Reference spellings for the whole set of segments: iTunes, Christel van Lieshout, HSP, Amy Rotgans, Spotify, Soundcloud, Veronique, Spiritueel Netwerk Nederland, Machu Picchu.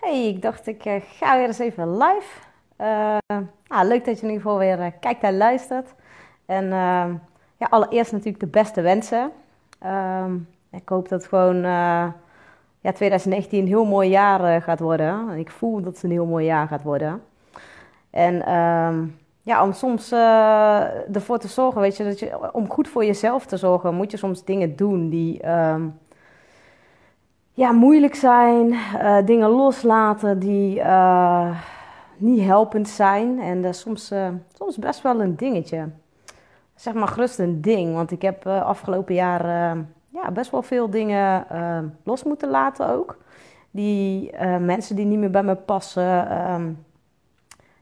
Hey, ik dacht ik ga weer eens even live. Leuk dat je in ieder geval weer kijkt en luistert. En allereerst natuurlijk de beste wensen. Ik hoop dat gewoon 2019 een heel mooi jaar gaat worden. Ik voel dat het een heel mooi jaar gaat worden. En om soms ervoor te zorgen, om goed voor jezelf te zorgen, moet je soms dingen doen die moeilijk zijn, dingen loslaten die niet helpend zijn. En dat is soms best wel een dingetje. Zeg maar gerust een ding, want ik heb afgelopen jaar best wel veel dingen los moeten laten ook. Die mensen die niet meer bij me passen.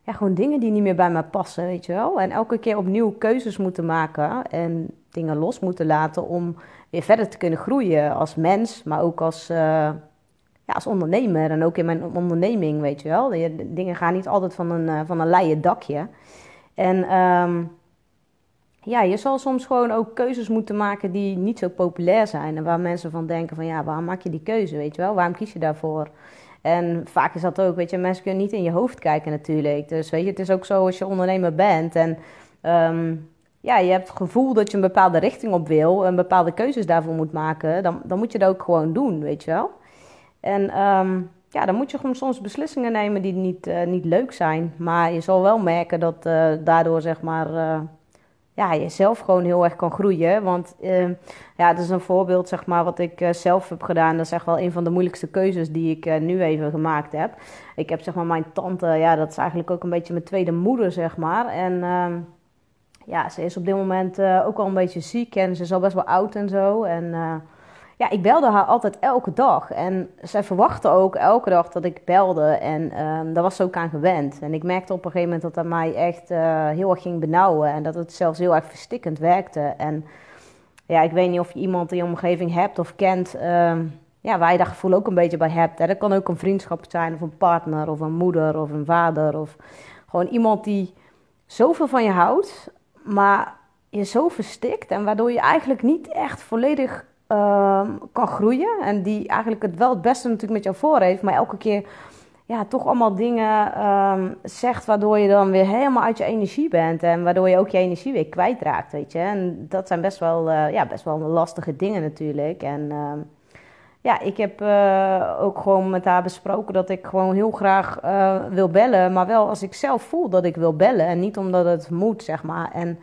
Gewoon dingen die niet meer bij me passen, weet je wel. En elke keer opnieuw keuzes moeten maken en dingen los moeten laten om weer verder te kunnen groeien als mens, maar ook als ondernemer en ook in mijn onderneming, weet je wel. Dingen gaan niet altijd van een leien dakje. En je zal soms gewoon ook keuzes moeten maken die niet zo populair zijn en waar mensen van denken van waarom maak je die keuze, weet je wel? Waarom kies je daarvoor? En vaak is dat ook, mensen kunnen niet in je hoofd kijken natuurlijk. Dus het is ook zo als je ondernemer bent en je hebt het gevoel dat je een bepaalde richting op wil en bepaalde keuzes daarvoor moet maken, dan moet je dat ook gewoon doen, weet je wel. En dan moet je gewoon soms beslissingen nemen die niet leuk zijn. Maar je zal wel merken dat daardoor jezelf gewoon heel erg kan groeien. Want dat is een voorbeeld wat ik zelf heb gedaan. Dat is echt wel een van de moeilijkste keuzes die ik nu even gemaakt heb. Ik heb mijn tante, dat is eigenlijk ook een beetje mijn tweede moeder en ze is op dit moment ook al een beetje ziek en ze is al best wel oud en zo. En ik belde haar altijd elke dag. En zij verwachtte ook elke dag dat ik belde. En daar was ze ook aan gewend. En ik merkte op een gegeven moment dat dat mij echt heel erg ging benauwen. En dat het zelfs heel erg verstikkend werkte. En ik weet niet of je iemand in je omgeving hebt of kent. Waar je dat gevoel ook een beetje bij hebt. Hè? Dat kan ook een vriendschap zijn of een partner of een moeder of een vader. Of gewoon iemand die zoveel van je houdt. Maar je zo verstikt en waardoor je eigenlijk niet echt volledig kan groeien. En die eigenlijk het wel het beste natuurlijk met jou voor heeft. Maar elke keer toch allemaal dingen zegt waardoor je dan weer helemaal uit je energie bent. En waardoor je ook je energie weer kwijtraakt, weet je. En dat zijn best wel lastige dingen natuurlijk. En ik heb ook gewoon met haar besproken dat ik gewoon heel graag wil bellen. Maar wel als ik zelf voel dat ik wil bellen. En niet omdat het moet, En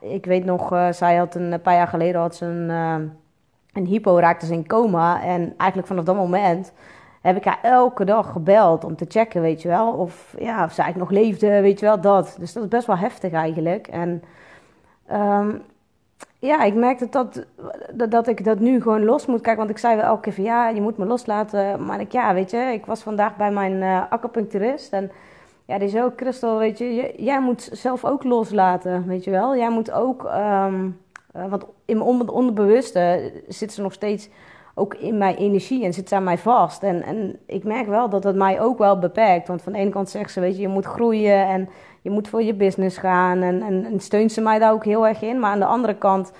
ik weet nog, zij had een paar jaar geleden een hypo, raakte ze in coma. En eigenlijk vanaf dat moment heb ik haar elke dag gebeld om te checken, weet je wel. Of ze eigenlijk nog leefde, weet je wel, dat. Dus dat is best wel heftig eigenlijk. En ik merkte dat ik dat nu gewoon los moet kijken. Want ik zei wel elke keer van je moet me loslaten. Maar ik was vandaag bij mijn acupuncturist en die is ook, Christel, jij moet zelf ook loslaten, weet je wel. Jij moet ook, want in mijn onderbewuste zit ze nog steeds ook in mijn energie en zit ze aan mij vast. En ik merk wel dat het mij ook wel beperkt. Want van de ene kant zegt ze, je moet groeien en je moet voor je business gaan. En steunt ze mij daar ook heel erg in. Maar aan de andere kant,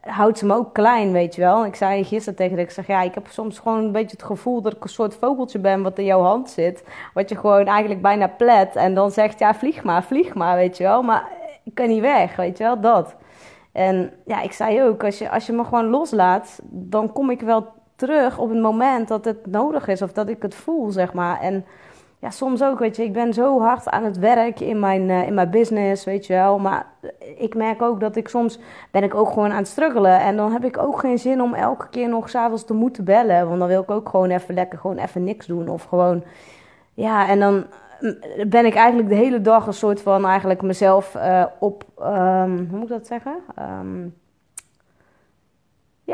houdt ze me ook klein, weet je wel. Ik zei gisteren tegen haar, ik heb soms gewoon een beetje het gevoel dat ik een soort vogeltje ben wat in jouw hand zit. Wat je gewoon eigenlijk bijna plet. En dan zegt, vlieg maar, weet je wel. Maar ik kan niet weg, weet je wel, dat. En ik zei ook, als je me gewoon loslaat, dan kom ik wel terug op het moment dat het nodig is. Of dat ik het voel, En soms ook, ik ben zo hard aan het werk in mijn business, Maar ik merk ook dat ik soms ook gewoon aan het struggelen. En dan heb ik ook geen zin om elke keer nog 's avonds te moeten bellen. Want dan wil ik ook gewoon even lekker niks doen. Of gewoon, en dan ben ik eigenlijk de hele dag een soort van eigenlijk mezelf hoe moet ik dat zeggen?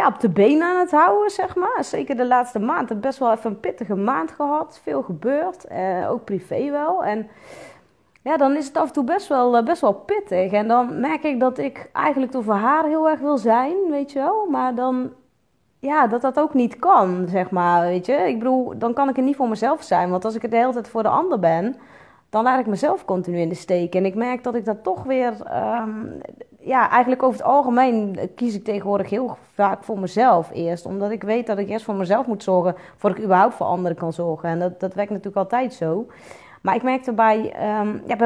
Op de benen aan het houden, Zeker de laatste maand. Ik heb best wel even een pittige maand gehad. Veel gebeurd. Ook privé wel. En dan is het af en toe best wel pittig. En dan merk ik dat ik eigenlijk door voor haar heel erg wil zijn, weet je wel. Maar dan, dat ook niet kan, weet je. Ik bedoel, dan kan ik er niet voor mezelf zijn. Want als ik het de hele tijd voor de ander ben, dan laat ik mezelf continu in de steek. En ik merk dat ik dat toch weer ja, eigenlijk over het algemeen kies ik tegenwoordig heel vaak voor mezelf eerst. Omdat ik weet dat ik eerst voor mezelf moet zorgen voordat ik überhaupt voor anderen kan zorgen. En dat werkt natuurlijk altijd zo. Maar ik merkte bij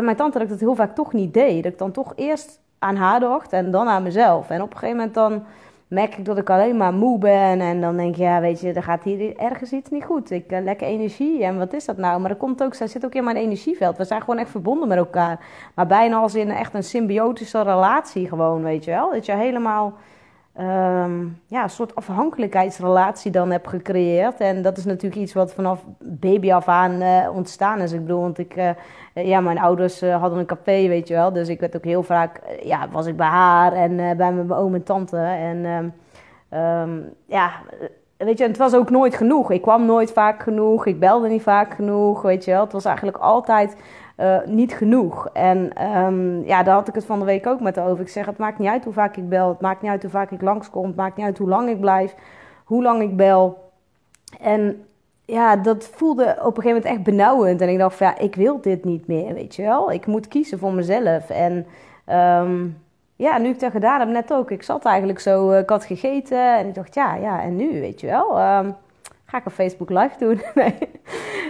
mijn tante dat ik dat heel vaak toch niet deed. Dat ik dan toch eerst aan haar dacht en dan aan mezelf. En op een gegeven moment dan merk ik dat ik alleen maar moe ben. En dan denk je, ja, weet je, er gaat hier ergens iets niet goed. Ik heb lekker energie en wat is dat nou? Maar zij zit ook in mijn energieveld. We zijn gewoon echt verbonden met elkaar. Maar bijna als in echt een symbiotische relatie gewoon, weet je wel. Dat je helemaal een soort afhankelijkheidsrelatie dan hebt gecreëerd. En dat is natuurlijk iets wat vanaf baby af aan ontstaan is. Ik bedoel, want mijn ouders hadden een café, weet je wel. Dus ik werd ook heel vaak, was ik bij haar en bij mijn oom en tante. En weet je, en het was ook nooit genoeg. Ik kwam nooit vaak genoeg, ik belde niet vaak genoeg, weet je wel. Het was eigenlijk altijd niet genoeg. En daar had ik het van de week ook met over. Ik zeg, het maakt niet uit hoe vaak ik bel. Het maakt niet uit hoe vaak ik langskom. Het maakt niet uit hoe lang ik blijf. Hoe lang ik bel. En ja, dat voelde op een gegeven moment echt benauwend. En ik dacht van, ja, ik wil dit niet meer, weet je wel. Ik moet kiezen voor mezelf. En nu ik dat gedaan heb, net ook. Ik zat eigenlijk zo, ik had gegeten. En ik dacht, ja, en nu, weet je wel. Ga ik op Facebook live doen?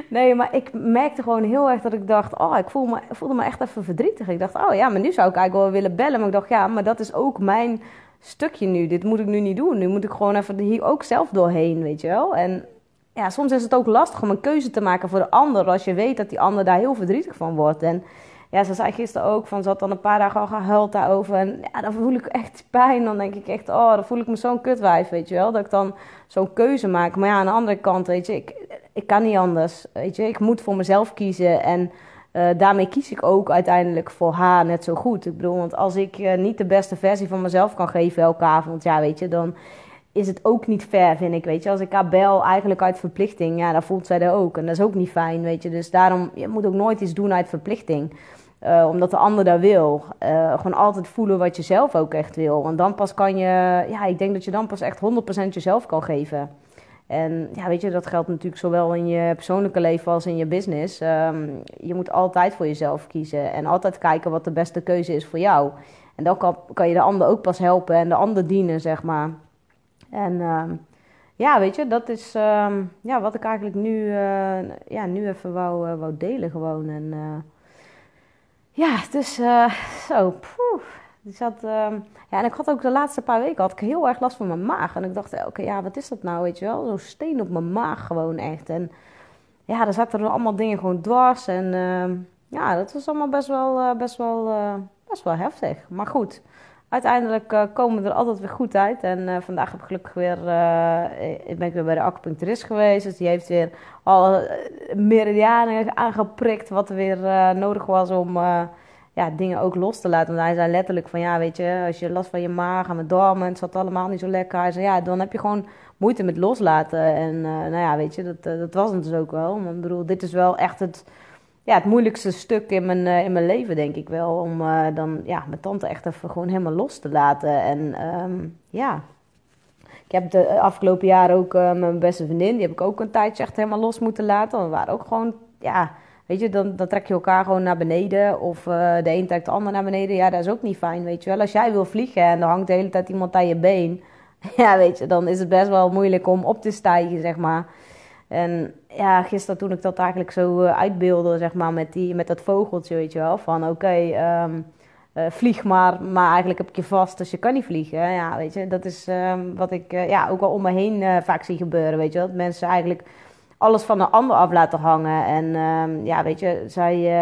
Nee, maar ik merkte gewoon heel erg dat ik dacht, ik voelde me echt even verdrietig. Ik dacht, maar nu zou ik eigenlijk wel willen bellen. Maar ik dacht, ja, maar dat is ook mijn stukje nu. Dit moet ik nu niet doen. Nu moet ik gewoon even hier ook zelf doorheen, weet je wel. En ja, soms is het ook lastig om een keuze te maken voor de ander, als je weet dat die ander daar heel verdrietig van wordt. En ja, ze zei gisteren ook, ze had dan een paar dagen al gehuild daarover. En ja, dan voel ik echt pijn. Dan denk ik echt, dan voel ik me zo'n kutwijf, weet je wel. Dat ik dan zo'n keuze maak. Maar ja, aan de andere kant, weet je, ik kan niet anders. Weet je, ik moet voor mezelf kiezen. En daarmee kies ik ook uiteindelijk voor haar net zo goed. Ik bedoel, want als ik niet de beste versie van mezelf kan geven elke avond, ja, weet je, dan is het ook niet fair, vind ik, weet je. Als ik haar bel eigenlijk uit verplichting, ja, dan voelt zij dat ook. En dat is ook niet fijn, weet je. Dus daarom, je moet ook nooit iets doen uit verplichting. Omdat de ander dat wil. Gewoon altijd voelen wat je zelf ook echt wil. Want dan pas kan je, ja, ik denk dat je dan pas echt 100% jezelf kan geven. En ja, weet je, dat geldt natuurlijk zowel in je persoonlijke leven als in je business. Je moet altijd voor jezelf kiezen. En altijd kijken wat de beste keuze is voor jou. En dan kan je de ander ook pas helpen en de ander dienen, zeg maar. En weet je, dat is wat ik eigenlijk nu, nu even wou delen gewoon. En en ik had ook de laatste paar weken had ik heel erg last van mijn maag. En ik dacht, oké, ja, wat is dat nou, weet je wel? Zo'n steen op mijn maag gewoon echt. En ja, daar zaten er allemaal dingen gewoon dwars. En dat was allemaal best wel heftig. Maar goed, uiteindelijk komen we er altijd weer goed uit. En vandaag heb ik gelukkig weer, ben ik weer bij de acupuncturist geweest. Dus die heeft weer alle meridianen aangeprikt wat er weer nodig was om dingen ook los te laten. Want hij zei letterlijk van, ja, weet je, als je last van je maag en met darmen, het zat allemaal niet zo lekker. Hij zei, ja, dan heb je gewoon moeite met loslaten. En weet je, dat was het dus ook wel. Maar ik bedoel, dit is wel echt het moeilijkste stuk in mijn leven, denk ik wel. Om mijn tante echt even gewoon helemaal los te laten. En ik heb de afgelopen jaren ook mijn beste vriendin, die heb ik ook een tijdje echt helemaal los moeten laten. We waren ook gewoon, ja, weet je, dan trek je elkaar gewoon naar beneden. Of de een trekt de ander naar beneden. Ja, dat is ook niet fijn, weet je wel. Als jij wil vliegen en er hangt de hele tijd iemand aan je been. Ja, weet je, dan is het best wel moeilijk om op te stijgen, zeg maar. En ja, gisteren toen ik dat eigenlijk zo uitbeelde, zeg maar, met dat vogeltje, weet je wel, van vlieg maar eigenlijk heb ik je vast, dus je kan niet vliegen. Ja, weet je, dat is wat ik ook wel om me heen vaak zie gebeuren, weet je wel. Dat mensen eigenlijk alles van een ander af laten hangen en weet je, zij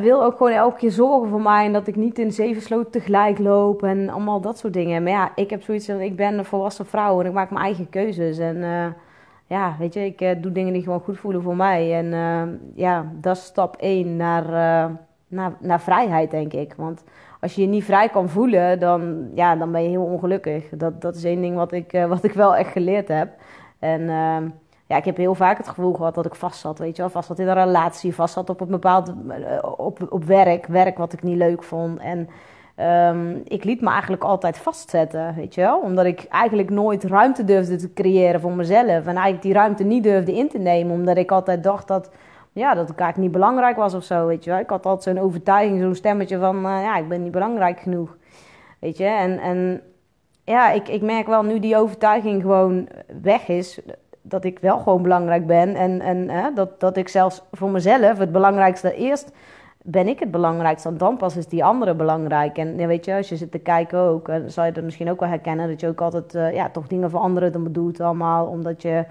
wil ook gewoon elke keer zorgen voor mij en dat ik niet in 7 sloot tegelijk loop en allemaal dat soort dingen. Maar ja, ik heb zoiets van, ik ben een volwassen vrouw en ik maak mijn eigen keuzes. En weet je, ik doe dingen die gewoon goed voelen voor mij. En dat is stap 1 naar vrijheid, denk ik. Want als je je niet vrij kan voelen, dan ben je heel ongelukkig. Dat is één ding wat ik wel echt geleerd heb. En ik heb heel vaak het gevoel gehad dat ik vast zat, weet je wel. Vast zat in een relatie, vast zat op een bepaald op werk wat ik niet leuk vond. En ik liet me eigenlijk altijd vastzetten, weet je wel. Omdat ik eigenlijk nooit ruimte durfde te creëren voor mezelf. En eigenlijk die ruimte niet durfde in te nemen, omdat ik altijd dacht dat ja, dat ik eigenlijk niet belangrijk was of zo, weet je wel. Ik had altijd zo'n overtuiging, zo'n stemmetje van, ja, ik ben niet belangrijk genoeg, weet je. En ja, ik merk wel nu die overtuiging gewoon weg is, dat ik wel gewoon belangrijk ben. En dat ik zelfs voor mezelf het belangrijkste eerst... ben ik het belangrijkste, want dan pas is die andere belangrijk. En ja, weet je, als je zit te kijken ook, zal je dat misschien ook wel herkennen... dat je ook altijd toch dingen voor anderen dan bedoelt allemaal. Omdat je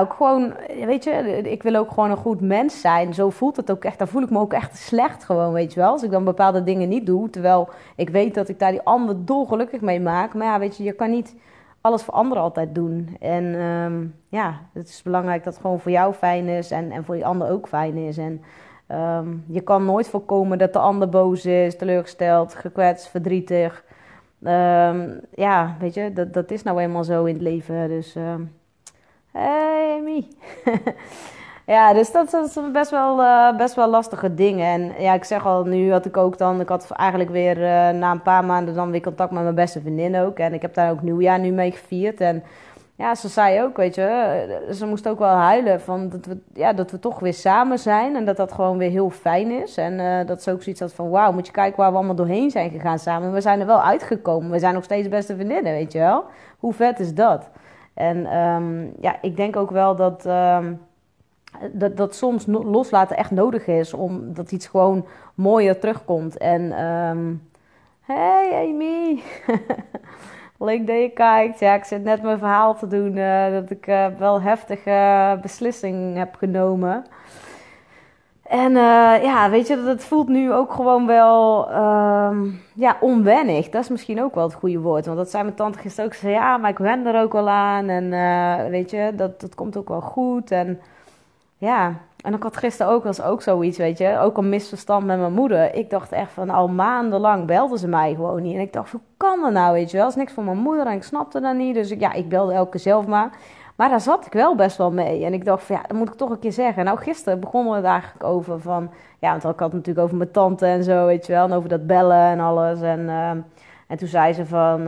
ook gewoon, weet je, ik wil ook gewoon een goed mens zijn. Zo voelt het ook echt, daar voel ik me ook echt slecht gewoon, weet je wel. Als ik dan bepaalde dingen niet doe, terwijl ik weet dat ik daar die ander dolgelukkig mee maak. Maar ja, weet je kan niet alles voor anderen altijd doen. En het is belangrijk dat het gewoon voor jou fijn is en voor die ander ook fijn is. En je kan nooit voorkomen dat de ander boos is, teleurgesteld, gekwetst, verdrietig. Weet je, dat is nou eenmaal zo in het leven. Dus, hey Amy. Ja, dus dat zijn best wel lastige dingen. En ja, ik zeg al, nu had ik ook dan... Ik had eigenlijk weer na een paar maanden dan weer contact met mijn beste vriendin ook. En ik heb daar ook nieuwjaar nu mee gevierd. En ja, ze zei ook, weet je... Ze moest ook wel huilen van dat we toch weer samen zijn. En dat gewoon weer heel fijn is. En dat ze ook zoiets had van... Wauw, moet je kijken waar we allemaal doorheen zijn gegaan samen. We zijn er wel uitgekomen. We zijn nog steeds beste vriendinnen, weet je wel. Hoe vet is dat? En ik denk ook wel dat... Dat soms loslaten echt nodig is, omdat iets gewoon mooier terugkomt. En hey Amy, leuk dat je kijkt. Ja, ik zit net mijn verhaal te doen dat ik wel heftige beslissing heb genomen. En weet je, dat voelt nu ook gewoon wel onwennig. Dat is misschien ook wel het goede woord. Want dat zei mijn tante gisteren ook. Ze zei, ja, maar ik wen er ook wel aan. En weet je, dat komt ook wel goed. En... Ja, en ik had gisteren ook, was ook zoiets, weet je, ook een misverstand met mijn moeder. Ik dacht echt van, al maandenlang belde ze mij gewoon niet. En ik dacht, hoe kan dat nou, weet je wel, is niks voor mijn moeder en ik snapte dat niet. Dus ik belde elke keer zelf maar. Maar daar zat ik wel best wel mee. En ik dacht van, ja, dat moet ik toch een keer zeggen. Nou, gisteren begonnen we het eigenlijk over van, ja, want ik had het natuurlijk over mijn tante en zo, weet je wel. En over dat bellen en alles. En toen zei ze van,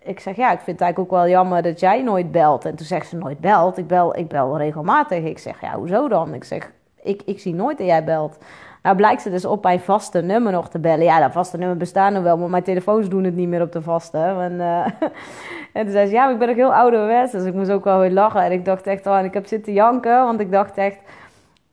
ik zeg, ja, ik vind het eigenlijk ook wel jammer dat jij nooit belt. En toen zegt ze, nooit belt? Ik bel regelmatig. Ik zeg, ja, hoezo dan? Ik zeg, ik zie nooit dat jij belt. Nou, blijkt ze dus op mijn vaste nummer nog te bellen. Ja, dat vaste nummer bestaan nog wel, maar mijn telefoons doen het niet meer op de vaste. En toen zei ze, ja, maar ik ben ook heel ouderwets, dus ik moest ook wel heel lachen. En ik dacht echt, ik heb zitten janken, want ik dacht echt...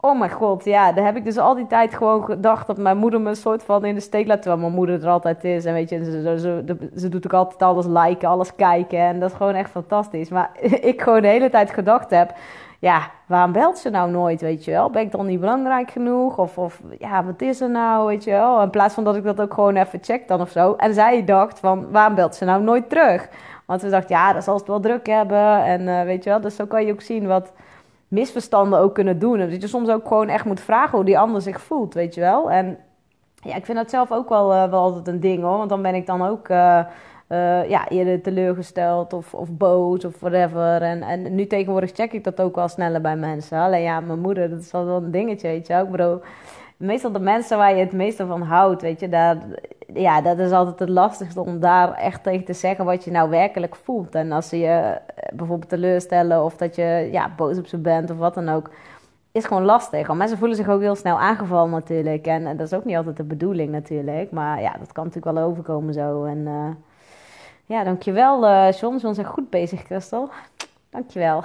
Oh mijn god, ja, daar heb ik dus al die tijd gewoon gedacht dat mijn moeder me een soort van in de steek laat, terwijl mijn moeder er altijd is. En weet je, ze doet ook altijd alles liken, alles kijken en dat is gewoon echt fantastisch. Maar ik gewoon de hele tijd gedacht heb, ja, waarom belt ze nou nooit, weet je wel? Ben ik dan niet belangrijk genoeg? Of ja, wat is er nou, weet je wel? In plaats van dat ik dat ook gewoon even check dan of zo. En zij dacht van, waarom belt ze nou nooit terug? Want ze dacht, ja, dat zal het wel druk hebben en weet je wel, dus zo kan je ook zien wat... misverstanden ook kunnen doen. Dat je soms ook gewoon echt moet vragen hoe die ander zich voelt, weet je wel. En ja, ik vind dat zelf ook wel altijd een ding, hoor. Want dan ben ik dan ook eerder teleurgesteld of boos of whatever. En nu tegenwoordig check ik dat ook wel sneller bij mensen. Alleen ja, mijn moeder, dat is wel een dingetje, weet je wel. Ik bedoel, meestal de mensen waar je het meeste van houdt, weet je. Dat is altijd het lastigste om daar echt tegen te zeggen wat je nou werkelijk voelt. En als ze je bijvoorbeeld teleurstellen of dat je boos op ze bent of wat dan ook, is gewoon lastig. Want mensen voelen zich ook heel snel aangevallen natuurlijk. En dat is ook niet altijd de bedoeling natuurlijk. Maar ja, dat kan natuurlijk wel overkomen zo. En dankjewel John. John is goed bezig, Christel. Dankjewel.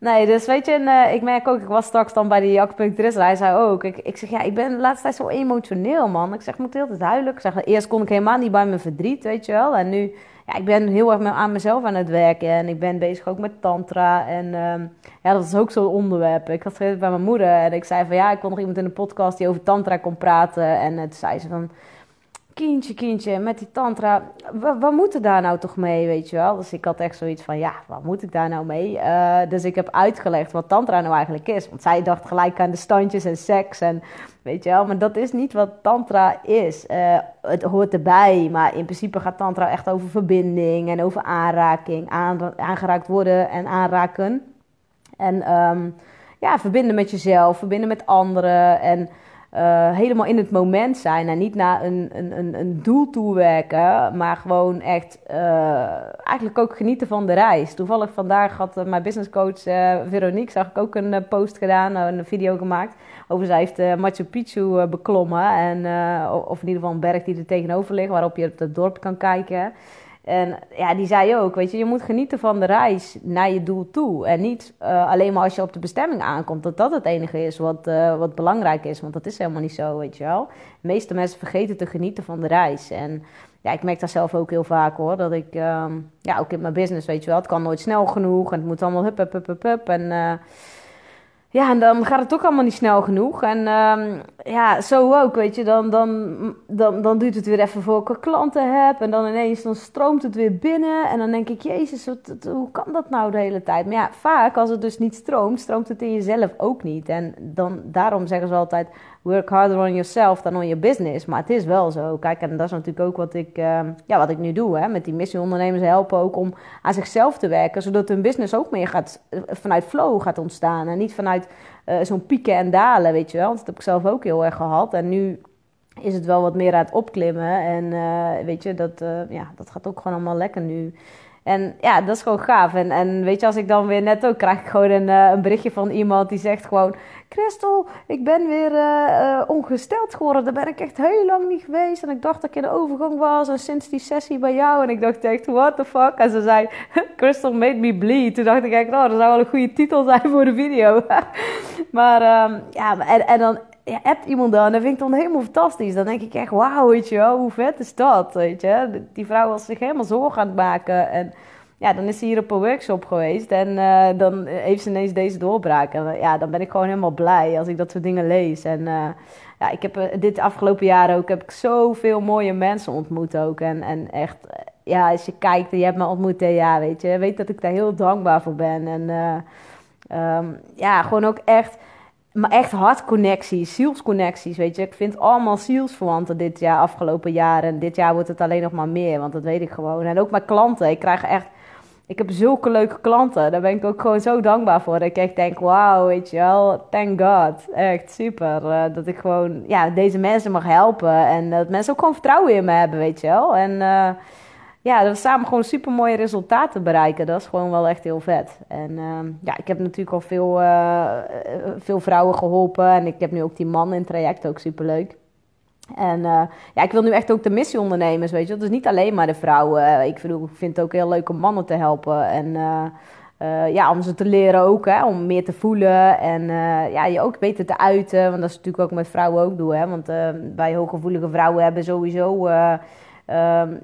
Nee, dus weet je, en, ik merk ook, ik was straks dan bij die acupuncturist. Hij zei ook, ik zeg, ja, ik ben de laatste tijd zo emotioneel, man. Ik zeg, ik moet heel tijd huilen. Ik zeg, eerst kon ik helemaal niet bij mijn verdriet, weet je wel. En nu, ja, ik ben heel erg aan mezelf aan het werken. En ik ben bezig ook met tantra. En dat is ook zo'n onderwerp. Ik had het bij mijn moeder en ik zei van, ja, ik kon nog iemand in de podcast die over tantra kon praten. En toen zei ze van... Kindje, met die tantra, wat moet er daar nou toch mee, weet je wel? Dus ik had echt zoiets van, ja, wat moet ik daar nou mee? Dus ik heb uitgelegd wat tantra nou eigenlijk is. Want zij dacht gelijk aan de standjes en seks en weet je wel. Maar dat is niet wat tantra is. Het hoort erbij, maar in principe gaat tantra echt over verbinding en over aanraking. Aangeraakt worden en aanraken. En verbinden met jezelf, verbinden met anderen en... helemaal in het moment zijn en niet naar een doel toewerken, maar gewoon echt eigenlijk ook genieten van de reis. Toevallig vandaag had mijn businesscoach Veronique, zag ik ook een post gedaan, een video gemaakt over, zij heeft Machu Picchu beklommen en, of in ieder geval een berg die er tegenover ligt, waarop je op het dorp kan kijken. En ja, die zei ook, weet je, je moet genieten van de reis naar je doel toe. En niet alleen maar als je op de bestemming aankomt, dat dat het enige is wat belangrijk is. Want dat is helemaal niet zo, weet je wel. De meeste mensen vergeten te genieten van de reis. En ja, ik merk dat zelf ook heel vaak hoor. Dat ik, ja, ook in mijn business, weet je wel. Het kan nooit snel genoeg en het moet allemaal hup. En ja, en dan gaat het ook allemaal niet snel genoeg. En ja, zo ook, weet je. Dan duurt het weer even voor ik klanten heb. En dan ineens dan stroomt het weer binnen. En dan denk ik, jezus, hoe kan dat nou de hele tijd? Maar ja, vaak als het dus niet stroomt, stroomt het in jezelf ook niet. En dan, daarom zeggen ze altijd, work harder on yourself than on your business. Maar het is wel zo. Kijk, en dat is natuurlijk ook wat ik nu doe. Hè? Met die missieondernemers helpen ook om aan zichzelf te werken. Zodat hun business ook meer gaat, vanuit flow gaat ontstaan. En niet vanuit zo'n pieken en dalen, weet je wel. Want dat heb ik zelf ook heel erg gehad. En nu is het wel wat meer aan het opklimmen. En weet je, dat gaat ook gewoon allemaal lekker nu. En ja, dat is gewoon gaaf. En weet je, als ik dan weer net ook krijg ik gewoon een berichtje van iemand die zegt gewoon, Christel, ik ben weer ongesteld geworden. Daar ben ik echt heel lang niet geweest. En ik dacht dat ik in de overgang was. En sinds die sessie bij jou. En ik dacht echt, what the fuck? En ze zei, Christel made me bleed. Toen dacht ik echt, oh, dat zou wel een goede titel zijn voor de video. Maar ja, en dan appt iemand dan. Dat vind ik dan helemaal fantastisch. Dan denk ik echt, wauw, weet je wel, hoe vet is dat? Weet je? Die vrouw was zich helemaal zorgen aan het maken. En ja, dan is ze hier op een workshop geweest en dan heeft ze ineens deze doorbraak. En ja, dan ben ik gewoon helemaal blij als ik dat soort dingen lees. En ja, ik heb dit afgelopen jaar ook, heb ik zoveel mooie mensen ontmoet ook. En echt, ja, als je kijkt en je hebt me ontmoet, ja, weet je. Weet dat ik daar heel dankbaar voor ben. En ja, gewoon ook echt, maar echt hartconnecties, zielsconnecties, weet je. Ik vind allemaal zielsverwanten dit jaar, afgelopen jaar. En dit jaar wordt het alleen nog maar meer, want dat weet ik gewoon. En ook mijn klanten, ik krijg echt... Ik heb zulke leuke klanten. Daar ben ik ook gewoon zo dankbaar voor. Dat ik echt denk, wauw, weet je wel. Thank God. Echt super. Dat ik gewoon ja, deze mensen mag helpen. En dat mensen ook gewoon vertrouwen in me hebben, weet je wel. En ja, dat we samen gewoon super mooie resultaten bereiken. Dat is gewoon wel echt heel vet. En ja, ik heb natuurlijk al veel vrouwen geholpen. En ik heb nu ook die man in het traject, ook super leuk. En ja, ik wil nu echt ook de missieondernemers, weet je wel. Dus niet alleen maar de vrouwen. Ik vind het ook heel leuk om mannen te helpen. En ja, om ze te leren ook, hè. Om meer te voelen. En ja, je ook beter te uiten. Want dat is natuurlijk ook met vrouwen ook doen, hè. Want wij hooggevoelige vrouwen hebben sowieso...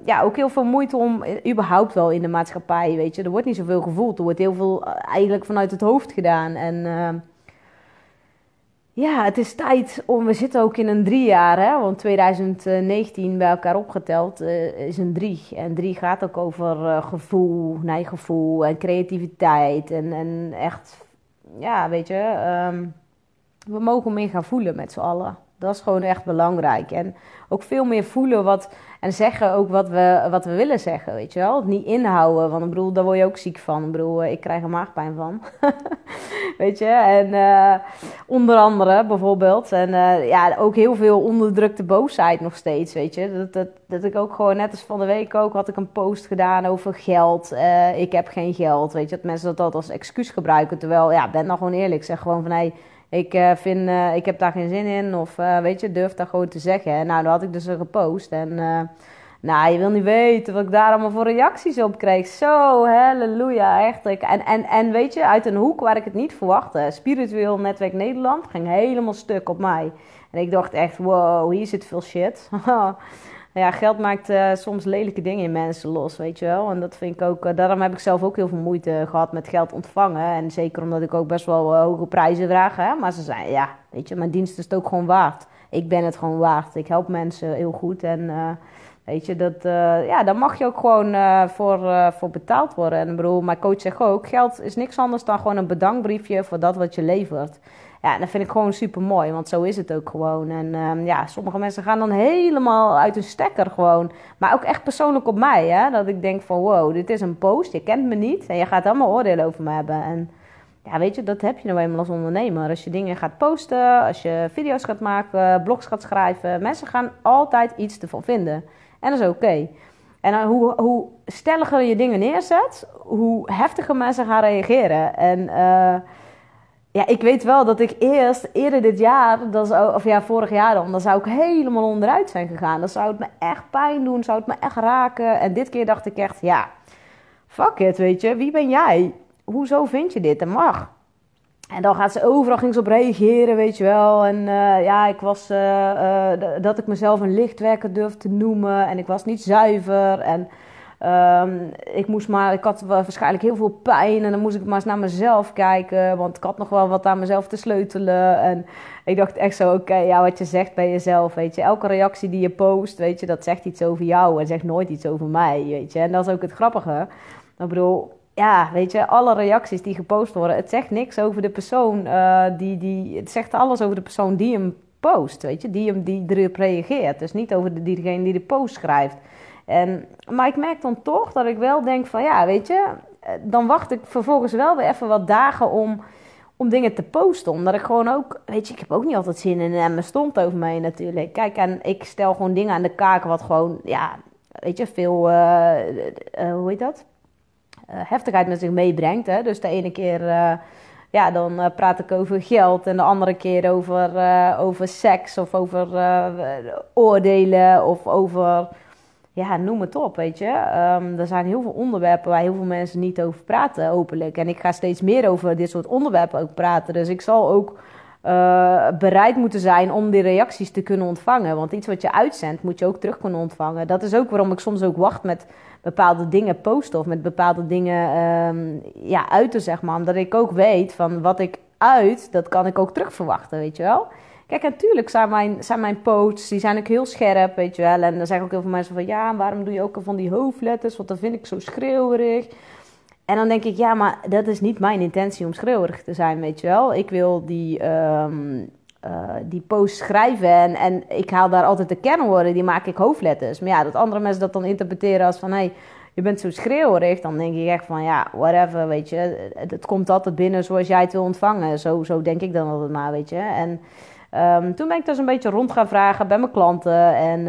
ja, ook heel veel moeite om, überhaupt wel in de maatschappij, weet je. Er wordt niet zoveel gevoeld. Er wordt heel veel eigenlijk vanuit het hoofd gedaan. En... ja, het is tijd om... We zitten ook in een 3 jaar, hè. Want 2019 bij elkaar opgeteld is een 3. En 3 gaat ook over gevoel, nijgevoel en creativiteit. En echt, ja, weet je... we mogen meer gaan voelen met z'n allen. Dat is gewoon echt belangrijk. En ook veel meer voelen wat... En zeggen ook wat we willen zeggen, weet je wel. Het niet inhouden, want ik bedoel, daar word je ook ziek van. Ik bedoel, ik krijg er maagpijn van. Weet je, en onder andere bijvoorbeeld. En ja, ook heel veel onderdrukte boosheid nog steeds, weet je. Dat ik ook gewoon, net als van de week ook, had ik een post gedaan over geld. Ik heb geen geld, weet je. Dat mensen dat als excuus gebruiken. Terwijl, ja, ben nou gewoon eerlijk. Zeg gewoon van, hey, ik heb daar geen zin in of weet je, durf dat gewoon te zeggen. Nou, dat had ik dus gepost en nou, je wil niet weten wat ik daar allemaal voor reacties op kreeg. Zo, halleluja, echt. En weet je, uit een hoek waar ik het niet verwachtte. Spiritueel Netwerk Nederland ging helemaal stuk op mij. En ik dacht echt, wow, hier zit veel shit. Ja, geld maakt soms lelijke dingen in mensen los, weet je wel. En dat vind ik ook, daarom heb ik zelf ook heel veel moeite gehad met geld ontvangen. En zeker omdat ik ook best wel hoge prijzen vraag, hè. Maar ze zijn, ja, weet je, mijn dienst is het ook gewoon waard. Ik ben het gewoon waard. Ik help mensen heel goed. En weet je, dat, ja, daar mag je ook gewoon voor betaald worden. En ik bedoel, mijn coach zegt ook, geld is niks anders dan gewoon een bedankbriefje voor dat wat je levert. Ja, en dat vind ik gewoon super mooi, want zo is het ook gewoon. En ja, sommige mensen gaan dan helemaal uit hun stekker gewoon. Maar ook echt persoonlijk op mij, hè. Dat ik denk van, wow, dit is een post, je kent me niet. En je gaat allemaal oordelen over me hebben. En Ja, weet je, dat heb je nou eenmaal als ondernemer. Als je dingen gaat posten, als je video's gaat maken, blogs gaat schrijven. Mensen gaan altijd iets ervan vinden. En dat is oké. En hoe stelliger je dingen neerzet, hoe heftiger mensen gaan reageren. En ja, ik weet wel dat ik eerder dit jaar, vorig jaar dan zou ik helemaal onderuit zijn gegaan. Dan zou het me echt pijn doen, zou het me echt raken. En dit keer dacht ik echt, ja, fuck it, weet je, wie ben jij? Hoezo vind je dit? Dat mag. En dan gaat ze overal ging ze op reageren, weet je wel. En ik was... dat ik mezelf een lichtwerker durfde te noemen. En ik was niet zuiver. En ik had waarschijnlijk heel veel pijn. En dan moest ik maar eens naar mezelf kijken. Want ik had nog wel wat aan mezelf te sleutelen. En ik dacht echt zo, oké, ja, wat je zegt bij jezelf, weet je. Elke reactie die je post, weet je, dat zegt iets over jou. En zegt nooit iets over mij, weet je. En dat is ook het grappige. Ik bedoel... Ja, weet je, alle reacties die gepost worden, het zegt niks over de persoon het zegt alles over de persoon die hem post, weet je, die erop reageert. Dus niet over diegene die de post schrijft. Maar ik merk dan toch dat ik wel denk van, ja, weet je, dan wacht ik vervolgens wel weer even wat dagen om dingen te posten. Omdat ik gewoon ook, weet je, ik heb ook niet altijd zin in en mijn stond over mij natuurlijk. Kijk, en ik stel gewoon dingen aan de kaak wat gewoon, ja, weet je, veel, hoe heet dat? Heftigheid met zich meebrengt. Hè? Dus de ene keer dan praat ik over geld en de andere keer over seks of over oordelen of over, ja, noem het op, weet je. Er zijn heel veel onderwerpen waar heel veel mensen niet over praten openlijk. En ik ga steeds meer over dit soort onderwerpen ook praten. Dus ik zal ook bereid moeten zijn om die reacties te kunnen ontvangen. Want iets wat je uitzendt moet je ook terug kunnen ontvangen. Dat is ook waarom ik soms ook wacht met bepaalde dingen posten of met bepaalde dingen uiten, zeg maar. Omdat ik ook weet van wat ik uit, dat kan ik ook terug verwachten, weet je wel. Kijk, natuurlijk zijn mijn posts, die zijn ook heel scherp, weet je wel. En dan zeggen ook heel veel mensen van, ja, waarom doe je ook al van die hoofdletters? Want dan vind ik zo schreeuwerig. En dan denk ik, ja, maar dat is niet mijn intentie om schreeuwerig te zijn, weet je wel. Ik wil die post schrijven en ik haal daar altijd de kernwoorden, die maak ik hoofdletters. Maar ja, dat andere mensen dat dan interpreteren als van, hé, je bent zo schreeuwerig. Dan denk ik echt van, ja, whatever, weet je. Het komt altijd binnen zoals jij het wil ontvangen. Zo denk ik dan altijd maar, weet je. En toen ben ik dus een beetje rond gaan vragen bij mijn klanten. En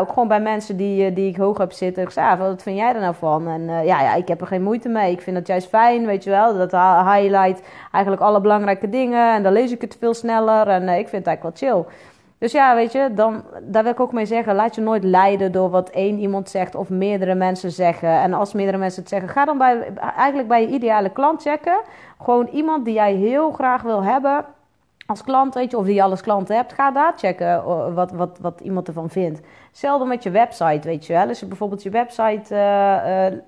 ook gewoon bij mensen die ik hoog heb zitten. Ik zei, ah, wat vind jij er nou van? En ik heb er geen moeite mee. Ik vind dat juist fijn, weet je wel. Dat highlight eigenlijk alle belangrijke dingen. En dan lees ik het veel sneller. En ik vind het eigenlijk wel chill. Dus ja, weet je, daar wil ik ook mee zeggen. Laat je nooit leiden door wat één iemand zegt of meerdere mensen zeggen. En als meerdere mensen het zeggen, ga dan bij je ideale klant checken. Gewoon iemand die jij heel graag wil hebben als klant, weet je, of die alles klanten hebt, ga daar checken wat iemand ervan vindt. Hetzelfde met je website, weet je wel. Als je bijvoorbeeld je website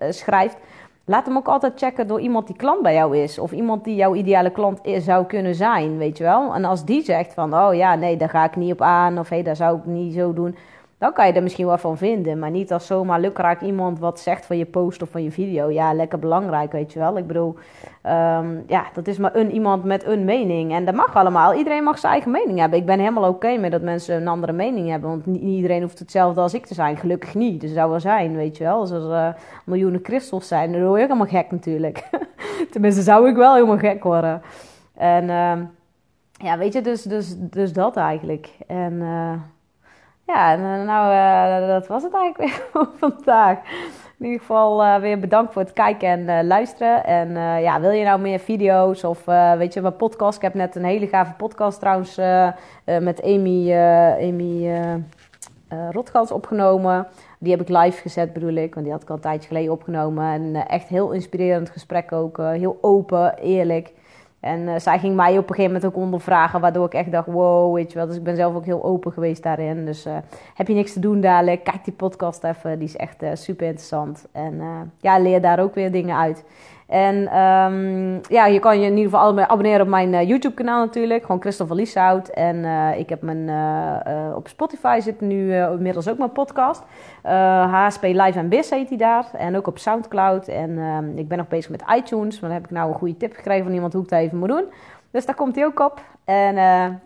schrijft, laat hem ook altijd checken door iemand die klant bij jou is. Of iemand die jouw ideale klant zou kunnen zijn, weet je wel. En als die zegt van, oh ja, nee, daar ga ik niet op aan, of hé, daar zou ik niet zo doen, dan kan je er misschien wel van vinden. Maar niet als zomaar lukraak iemand wat zegt van je post of van je video. Ja, lekker belangrijk, weet je wel. Ik bedoel, dat is maar iemand met een mening. En dat mag allemaal. Iedereen mag zijn eigen mening hebben. Ik ben helemaal oké met dat mensen een andere mening hebben. Want niet iedereen hoeft hetzelfde als ik te zijn. Gelukkig niet. Dus dat zou wel zijn, weet je wel. Als er miljoenen Christels zijn, dan word je ook helemaal gek natuurlijk. Tenminste, zou ik wel helemaal gek worden. En weet je, dus dat eigenlijk. En... dat was het eigenlijk weer voor vandaag. In ieder geval weer bedankt voor het kijken en luisteren. En wil je nou meer video's of mijn podcast? Ik heb net een hele gave podcast trouwens met Amy Rotgans opgenomen. Die heb ik live gezet bedoel ik, want die had ik al een tijdje geleden opgenomen. En echt heel inspirerend gesprek ook. Heel open, eerlijk. En zij ging mij op een gegeven moment ook ondervragen, waardoor ik echt dacht, wow, weet je wel. Dus ik ben zelf ook heel open geweest daarin. Dus heb je niks te doen dadelijk, kijk die podcast even. Die is echt super interessant. En leer daar ook weer dingen uit. En je kan je in ieder geval abonneren op mijn YouTube-kanaal natuurlijk. Gewoon Christel van Lieshout. En ik heb op Spotify zit nu inmiddels ook mijn podcast. HSP Live en Biz heet die daar. En ook op Soundcloud. En ik ben nog bezig met iTunes. Maar daar heb ik nou een goede tip gekregen van iemand hoe ik dat even moet doen. Dus daar komt hij ook op. En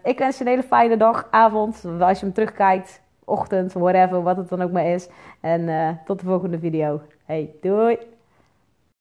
ik wens je een hele fijne dag, avond. Als je hem terugkijkt, ochtend, whatever, wat het dan ook maar is. En tot de volgende video. Hey, doei!